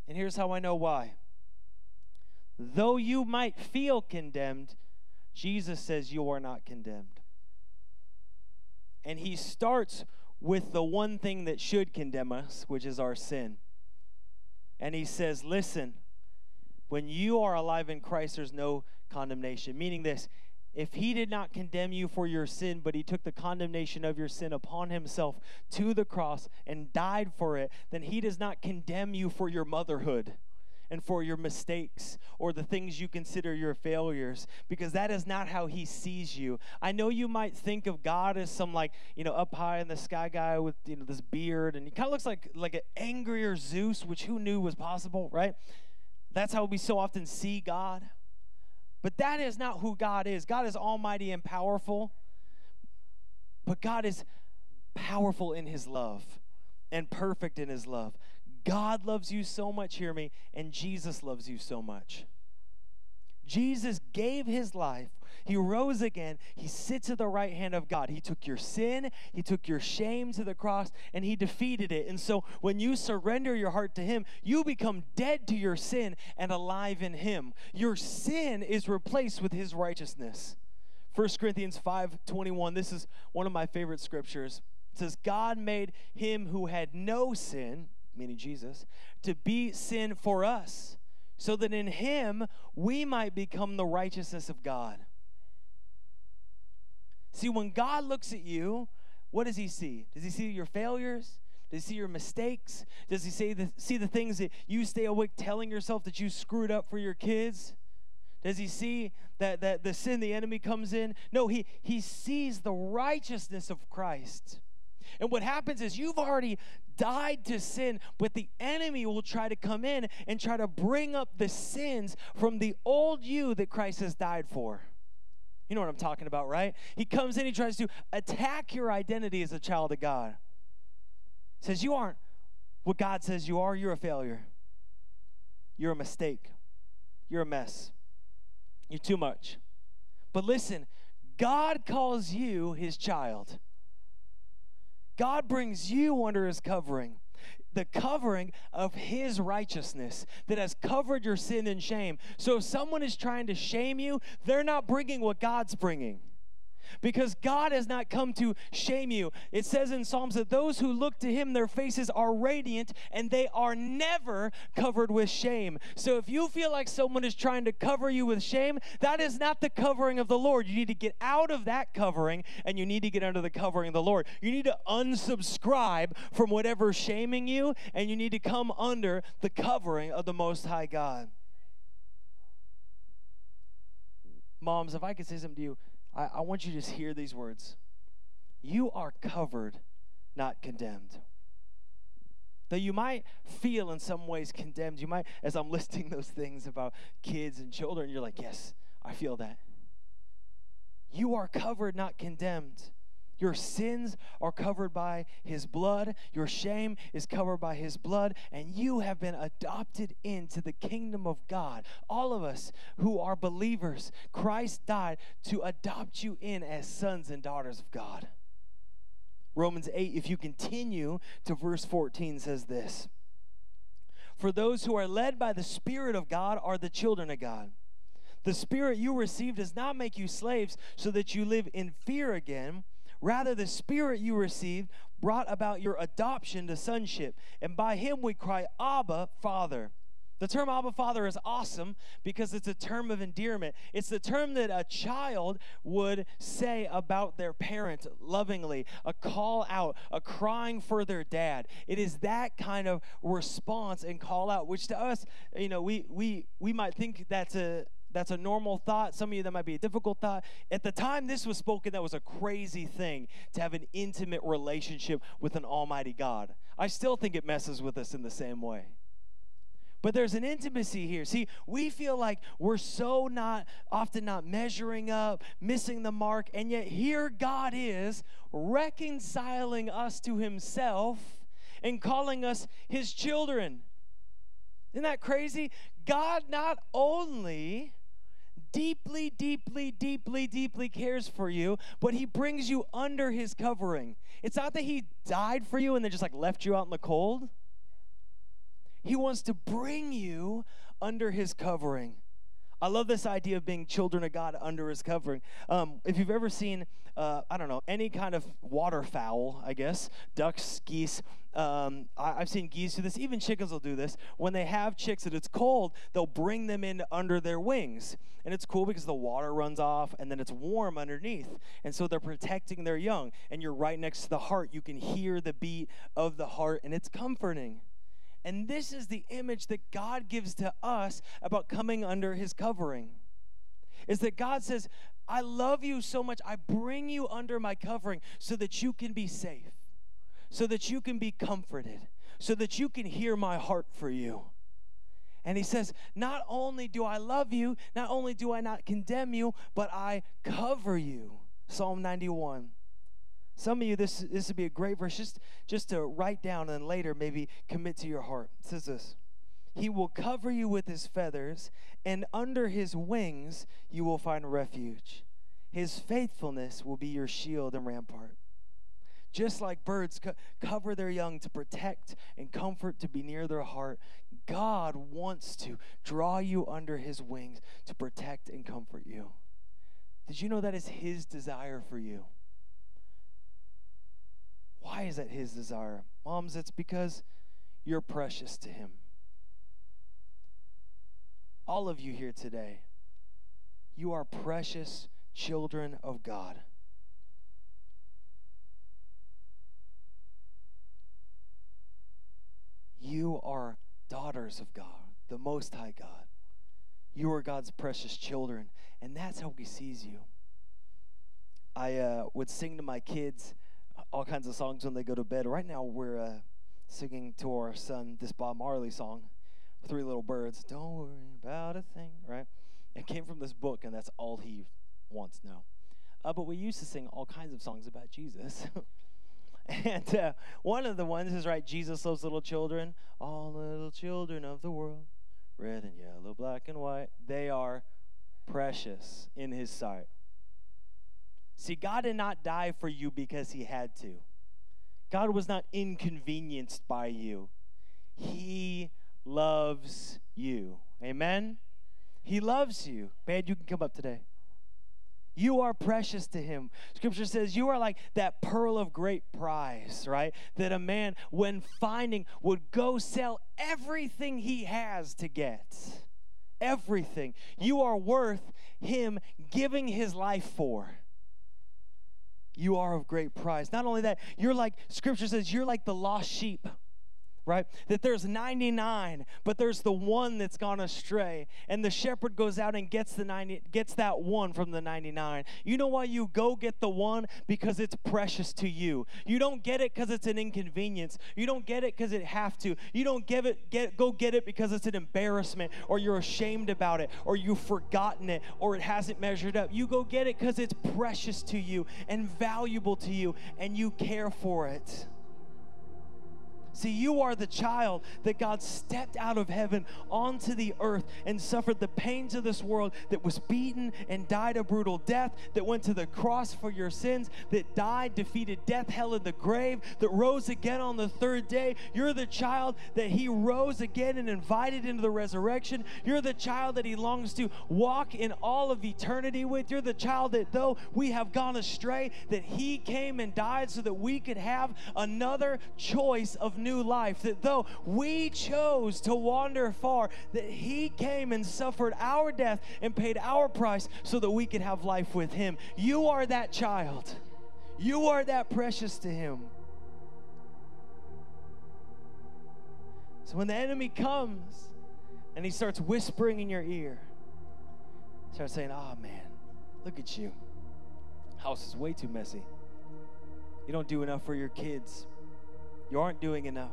And here's how I know why. Though you might feel condemned, Jesus says you are not condemned. And he starts with the one thing that should condemn us, which is our sin. And he says, listen, when you are alive in Christ, there's no condemnation. Meaning this, if he did not condemn you for your sin, but he took the condemnation of your sin upon himself to the cross and died for it, then he does not condemn you for your motherhood and for your mistakes or the things you consider your failures, because that is not how he sees you. I know you might think of God as some, like, you know, up high in the sky guy with, you know, this beard, and he kind of looks like like an angrier Zeus, which who knew was possible, right? That's how we so often see God. But that is not who God is. God is almighty and powerful, but God is powerful in his love and perfect in his love. God loves you so much, hear me, and Jesus loves you so much. Jesus gave his life. He rose again. He sits at the right hand of God. He took your sin. He took your shame to the cross, and he defeated it. And so when you surrender your heart to him, you become dead to your sin and alive in him. Your sin is replaced with his righteousness. First Corinthians five twenty-one, this is one of my favorite scriptures. It says, God made him who had no sin, meaning Jesus, to be sin for us, so that in him we might become the righteousness of God. See, when God looks at you, what does he see? Does he see your failures? Does he see your mistakes? Does he see the, see the things that you stay awake telling yourself that you screwed up for your kids? Does he see that, that the sin the enemy comes in? No, he, he sees the righteousness of Christ. And what happens is you've already died to sin, but the enemy will try to come in and try to bring up the sins from the old you that Christ has died for. You know what I'm talking about, right? He comes in, he tries to attack your identity as a child of God. He says, you aren't what God says you are. You're a failure. You're a mistake. You're a mess. You're too much. But listen, God calls you his child. God brings you under his covering, the covering of his righteousness that has covered your sin and shame. So if someone is trying to shame you, they're not bringing what God's bringing, because God has not come to shame you. It says in Psalms that those who look to him, their faces are radiant, and they are never covered with shame. So if you feel like someone is trying to cover you with shame, that is not the covering of the Lord. You need to get out of that covering, and you need to get under the covering of the Lord. You need to unsubscribe from whatever's shaming you, and you need to come under the covering of the Most High God. Moms, if I could say something to you, I, I want you to just hear these words. You are covered, not condemned. Though you might feel in some ways condemned, you might, as I'm listing those things about kids and children, you're like, yes, I feel that. You are covered, not condemned. Your sins are covered by his blood. Your shame is covered by his blood. And you have been adopted into the kingdom of God. All of us who are believers, Christ died to adopt you in as sons and daughters of God. Romans eight, if you continue to verse fourteen, says this. For those who are led by the Spirit of God are the children of God. The Spirit you received does not make you slaves so that you live in fear again. Rather, the Spirit you received brought about your adoption to sonship, and by him we cry, Abba, Father. The term Abba, Father is awesome because it's a term of endearment. It's the term that a child would say about their parent lovingly, a call out, a crying for their dad. It is that kind of response and call out, which to us, you know, we we we might think that's a That's a normal thought. Some of you, that might be a difficult thought. At the time this was spoken, that was a crazy thing to have an intimate relationship with an almighty God. I still think it messes with us in the same way. But there's an intimacy here. See, we feel like we're so not, often not measuring up, missing the mark, and yet here God is reconciling us to himself and calling us his children. Isn't that crazy? God not only deeply, deeply, deeply, deeply cares for you, but he brings you under his covering. It's not that he died for you and then just like left you out in the cold. He wants to bring you under his covering. I love this idea of being children of God under his covering. Um, if you've ever seen, uh, I don't know, any kind of waterfowl, I guess, ducks, geese, um, I, I've seen geese do this. Even chickens will do this. When they have chicks and it's cold, they'll bring them in under their wings. And it's cool because the water runs off and then it's warm underneath. And so they're protecting their young. And you're right next to the heart. You can hear the beat of the heart, and it's comforting. And this is the image that God gives to us about coming under his covering. Is that God says, I love you so much, I bring you under my covering so that you can be safe, so that you can be comforted, so that you can hear my heart for you. And he says, not only do I love you, not only do I not condemn you, but I cover you. Psalm ninety-one. Some of you, this, this would be a great verse just, just to write down and later maybe commit to your heart. It says this: he will cover you with his feathers, and under his wings you will find refuge. His faithfulness will be your shield and rampart. Just like birds co- cover their young to protect and comfort, to be near their heart, God wants to draw you under his wings to protect and comfort you. Did you know that is his desire for you? Why is that his desire? Moms, it's because you're precious to him. All of you here today, you are precious children of God. You are daughters of God, the Most High God. You are God's precious children, and that's how he sees you. I uh, would sing to my kids all kinds of songs when they go to bed. Right now we're uh, singing to our son this Bob Marley song, Three Little Birds. Don't worry about a thing, right? It came from this book, and that's all he wants now. Uh, but we used to sing all kinds of songs about Jesus. and uh, one of the ones is, right, Jesus loves little children. All little children of the world, red and yellow, black and white, they are precious in his sight. See, God did not die for you because he had to. God was not inconvenienced by you. He loves you. Amen? He loves you. Bad, you can come up today. You are precious to him. Scripture says you are like that pearl of great price, right? That a man, when finding, would go sell everything he has to get. Everything. You are worth him giving his life for. You are of great price. Not only that, you're like, Scripture says, you're like the lost sheep, right? That there's ninety-nine, but there's the one that's gone astray, and the shepherd goes out and gets the ninety, gets that one from the ninety-nine. You know why you go get the one? Because it's precious to you. You don't get it because it's an inconvenience. You don't get it because it have to. You don't give it, get go get it because it's an embarrassment, or you're ashamed about it, or you've forgotten it, or it hasn't measured up. You go get it because it's precious to you and valuable to you, and you care for it. See, you are the child that God stepped out of heaven onto the earth and suffered the pains of this world, that was beaten and died a brutal death, that went to the cross for your sins, that died, defeated death, hell, and the grave, that rose again on the third day. You're the child that he rose again and invited into the resurrection. You're the child that he longs to walk in all of eternity with. You're the child that though we have gone astray, that he came and died so that we could have another choice of new life, that though we chose to wander far, that he came and suffered our death and paid our price so that we could have life with him. You are that child. You are that precious to him. So when the enemy comes and he starts whispering in your ear, starts saying, "Ah, oh, man, look at you. House is way too messy. You don't do enough for your kids. You aren't doing enough.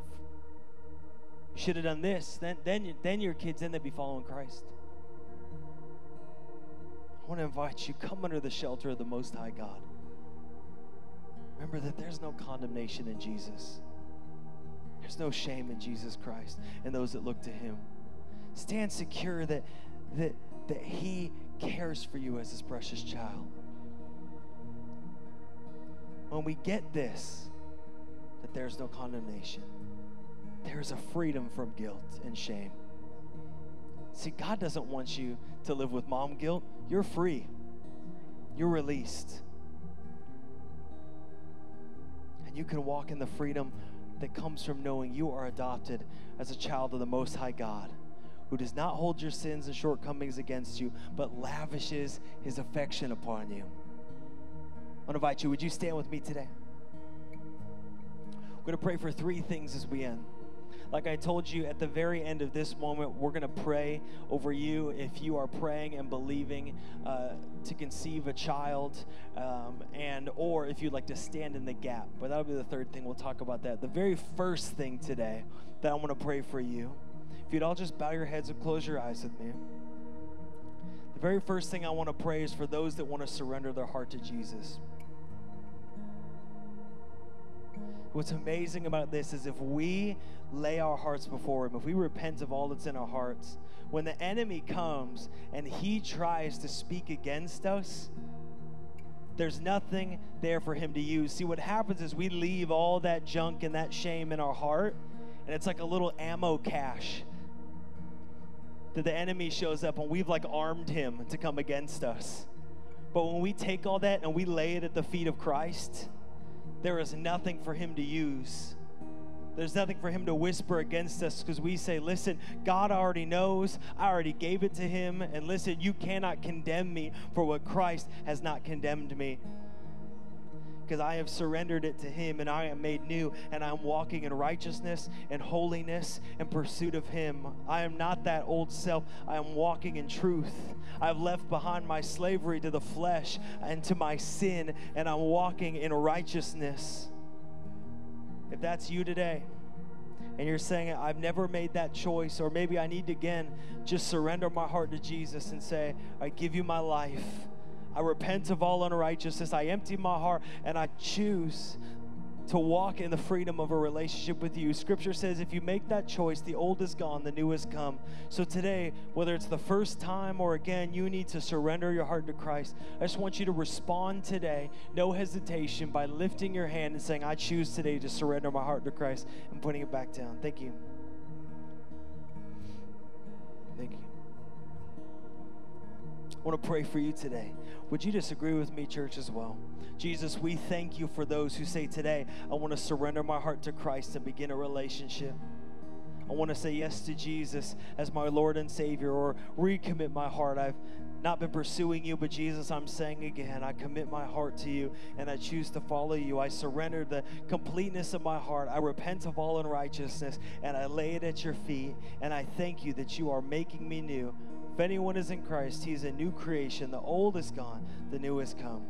You should have done this. Then, then, then your kids, then they'd be following Christ." I want to invite you, come under the shelter of the Most High God. Remember that there's no condemnation in Jesus. There's no shame in Jesus Christ and those that look to him. Stand secure that, that, that he cares for you as his precious child. When we get this, that there's no condemnation, there's a freedom from guilt and shame. See, God doesn't want you to live with mom guilt. You're free. You're released. And you can walk in the freedom that comes from knowing you are adopted as a child of the Most High God, who does not hold your sins and shortcomings against you, but lavishes his affection upon you. I want to invite you, would you stand with me today? We're going to pray for three things as we end. Like I told you, at the very end of this moment, we're going to pray over you if you are praying and believing uh, to conceive a child, um, and or if you'd like to stand in the gap. But that'll be the third thing. We'll talk about that. The very first thing today that I want to pray for you, if you'd all just bow your heads and close your eyes with me. The very first thing I want to pray is for those that want to surrender their heart to Jesus. What's amazing about this is if we lay our hearts before him, if we repent of all that's in our hearts, when the enemy comes and he tries to speak against us, there's nothing there for him to use. See, what happens is we leave all that junk and that shame in our heart, and it's like a little ammo cache that the enemy shows up and we've like armed him to come against us. But when we take all that and we lay it at the feet of Christ, there is nothing for him to use. There's nothing for him to whisper against us, because we say, listen, God already knows. I already gave it to him. And listen, you cannot condemn me for what Christ has not condemned me, because I have surrendered it to him and I am made new, and I'm walking in righteousness and holiness and pursuit of him. I am not that old self. I am walking in truth. I've left behind my slavery to the flesh and to my sin, and I'm walking in righteousness. If that's you today and you're saying, I've never made that choice, or maybe I need to again just surrender my heart to Jesus and say, I give you my life. I repent of all unrighteousness. I empty my heart, and I choose to walk in the freedom of a relationship with you. Scripture says if you make that choice, the old is gone, the new has come. So today, whether it's the first time or again, you need to surrender your heart to Christ. I just want you to respond today, no hesitation, by lifting your hand and saying, I choose today to surrender my heart to Christ, and putting it back down. Thank you. Thank you. I want to pray for you today. Would you disagree with me, church, as well? Jesus, we thank you for those who say today, I want to surrender my heart to Christ and begin a relationship. I want to say yes to Jesus as my Lord and Savior, or recommit my heart. I've not been pursuing you, but Jesus, I'm saying again, I commit my heart to you, and I choose to follow you. I surrender the completeness of my heart. I repent of all unrighteousness, and I lay it at your feet, and I thank you that you are making me new. If anyone is in Christ, he's a new creation. The old is gone, the new has come.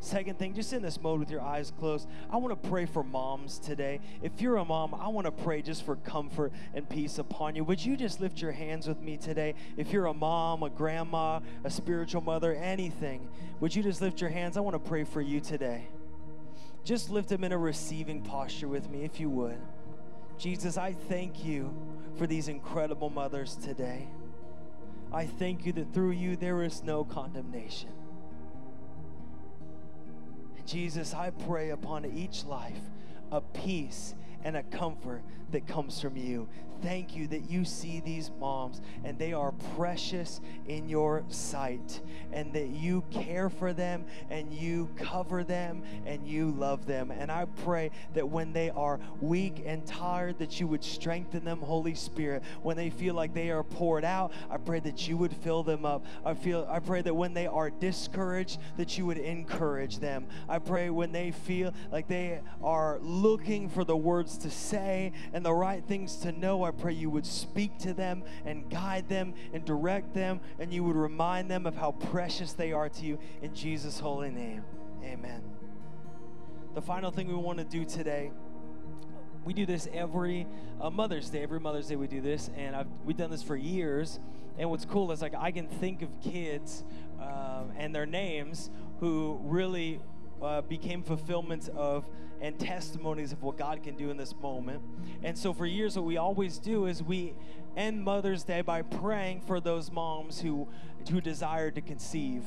Second thing, just in this mode with your eyes closed, I want to pray for moms today. If you're a mom, I want to pray just for comfort and peace upon you. Would you just lift your hands with me today? If you're a mom, a grandma, a spiritual mother, anything, would you just lift your hands? I want to pray for you today. Just lift them in a receiving posture with me, if you would. Jesus, I thank you for these incredible mothers today. I thank you that through you there is no condemnation. And Jesus, I pray upon each life a peace and a comfort that comes from you. Thank you that you see these moms and they are precious in your sight, and that you care for them and you cover them and you love them. And I pray that when they are weak and tired, that you would strengthen them, Holy Spirit. When they feel like they are poured out, I pray that you would fill them up. I feel I pray that when they are discouraged, that you would encourage them. I pray when they feel like they are looking for the words to say and the right things to know, I pray you would speak to them and guide them and direct them, and you would remind them of how precious they are to you. In Jesus' holy name, amen. The final thing we want to do today, we do this every uh, Mother's Day. Every Mother's Day we do this, and I've, we've done this for years. And what's cool is, like, I can think of kids um, and their names who really Uh, became fulfillments of and testimonies of what God can do in this moment. And so for years, what we always do is we end Mother's Day by praying for those moms who who desire to conceive.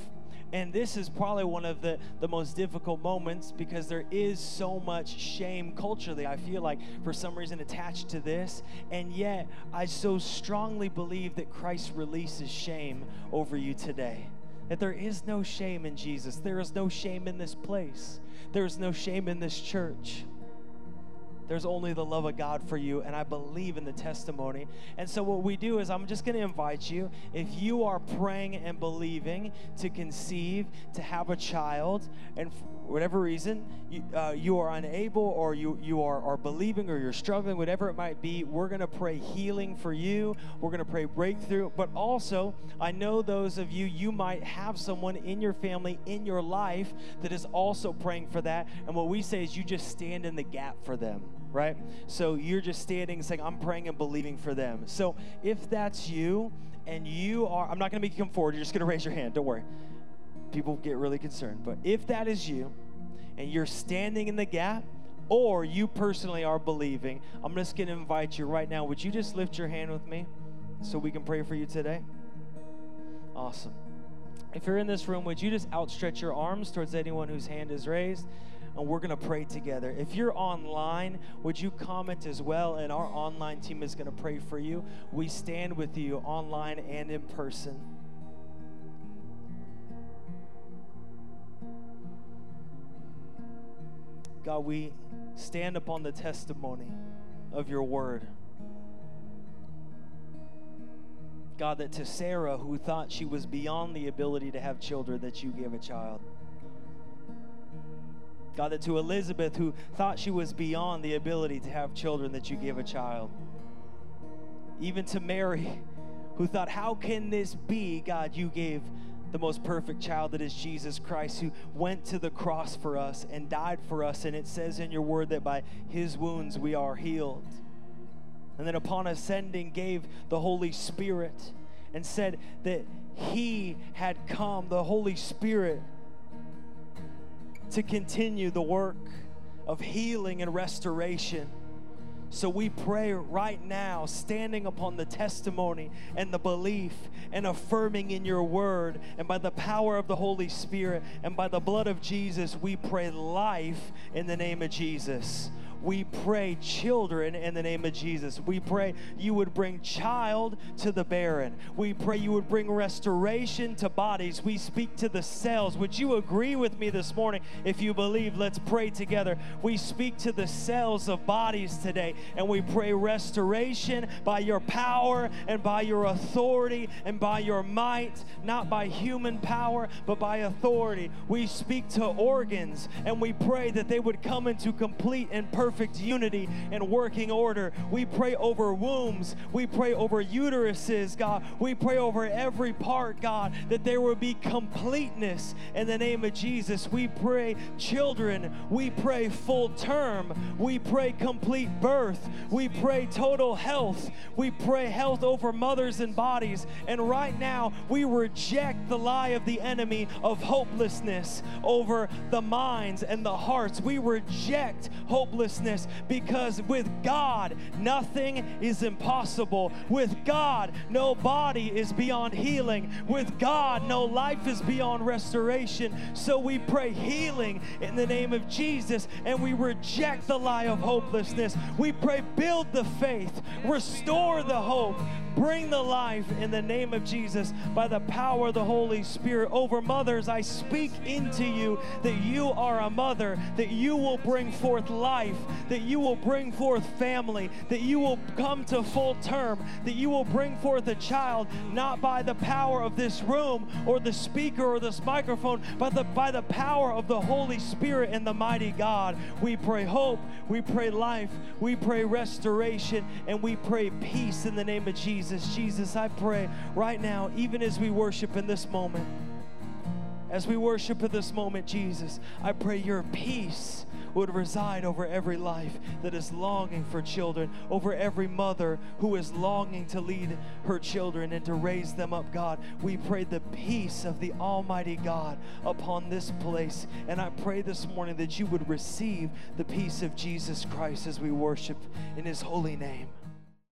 And this is probably one of the, the most difficult moments, because there is so much shame culturally, I feel like, for some reason attached to this. And yet, I so strongly believe that Christ releases shame over you today. That there is no shame in Jesus. There is no shame in this place. There is no shame in this church. There's only the love of God for you, and I believe in the testimony. And so what we do is, I'm just going to invite you, if you are praying and believing to conceive, to have a child, and for whatever reason, you, uh, you are unable, or you, you are, are believing, or you're struggling, whatever it might be, we're going to pray healing for you. We're going to pray breakthrough. But also, I know those of you, you might have someone in your family, in your life, that is also praying for that. And what we say is, you just stand in the gap for them. Right? So you're just standing saying, I'm praying and believing for them. So if that's you, and you are, I'm not going to make you come forward. You're just going to raise your hand. Don't worry. People get really concerned. But if that is you, and you're standing in the gap, or you personally are believing, I'm just going to invite you right now. Would you just lift your hand with me so we can pray for you today? Awesome. If you're in this room, would you just outstretch your arms towards anyone whose hand is raised? And we're going to pray together. If you're online, would you comment as well? And our online team is going to pray for you. We stand with you online and in person. God, we stand upon the testimony of your word. God, that to Sarah, who thought she was beyond the ability to have children, that you gave a child. God, that to Elizabeth, who thought she was beyond the ability to have children, that you gave a child. Even to Mary, who thought, how can this be? God, you gave the most perfect child, that is Jesus Christ, who went to the cross for us and died for us. And it says in your word that by his wounds we are healed. And then upon ascending, gave the Holy Spirit, and said that he had come, the Holy Spirit, to continue the work of healing and restoration. So we pray right now, standing upon the testimony and the belief and affirming in your word, and by the power of the Holy Spirit and by the blood of Jesus, we pray life in the name of Jesus. We pray children in the name of Jesus. We pray you would bring child to the barren. We pray you would bring restoration to bodies. We speak to the cells. Would you agree with me this morning? If you believe, let's pray together. We speak to the cells of bodies today, and we pray restoration by your power and by your authority and by your might, not by human power, but by authority. We speak to organs, and we pray that they would come into complete and perfect Perfect unity and working order. We pray over wombs. We pray over uteruses, God. We pray over every part, God, that there will be completeness in the name of Jesus. We pray children. We pray full term. We pray complete birth. We pray total health. We pray health over mothers and bodies. And right now, we reject the lie of the enemy of hopelessness over the minds and the hearts. We reject hopelessness righteousness, because with God, nothing is impossible. With God, no body is beyond healing. With God, no life is beyond restoration. So we pray healing in the name of Jesus, and we reject the lie of hopelessness. We pray build the faith, restore the hope, bring the life in the name of Jesus by the power of the Holy Spirit. Over mothers, I speak into you that you are a mother, that you will bring forth life, that you will bring forth family, that you will come to full term, that you will bring forth a child, not by the power of this room or the speaker or this microphone, but the, by the power of the Holy Spirit and the mighty God. We pray hope, we pray life, we pray restoration, and we pray peace in the name of Jesus. Jesus, Jesus, I pray right now, even as we worship in this moment, as we worship in this moment, Jesus, I pray your peace would reside over every life that is longing for children, over every mother who is longing to lead her children and to raise them up, God. We pray the peace of the Almighty God upon this place, and I pray this morning that you would receive the peace of Jesus Christ as we worship in his holy name.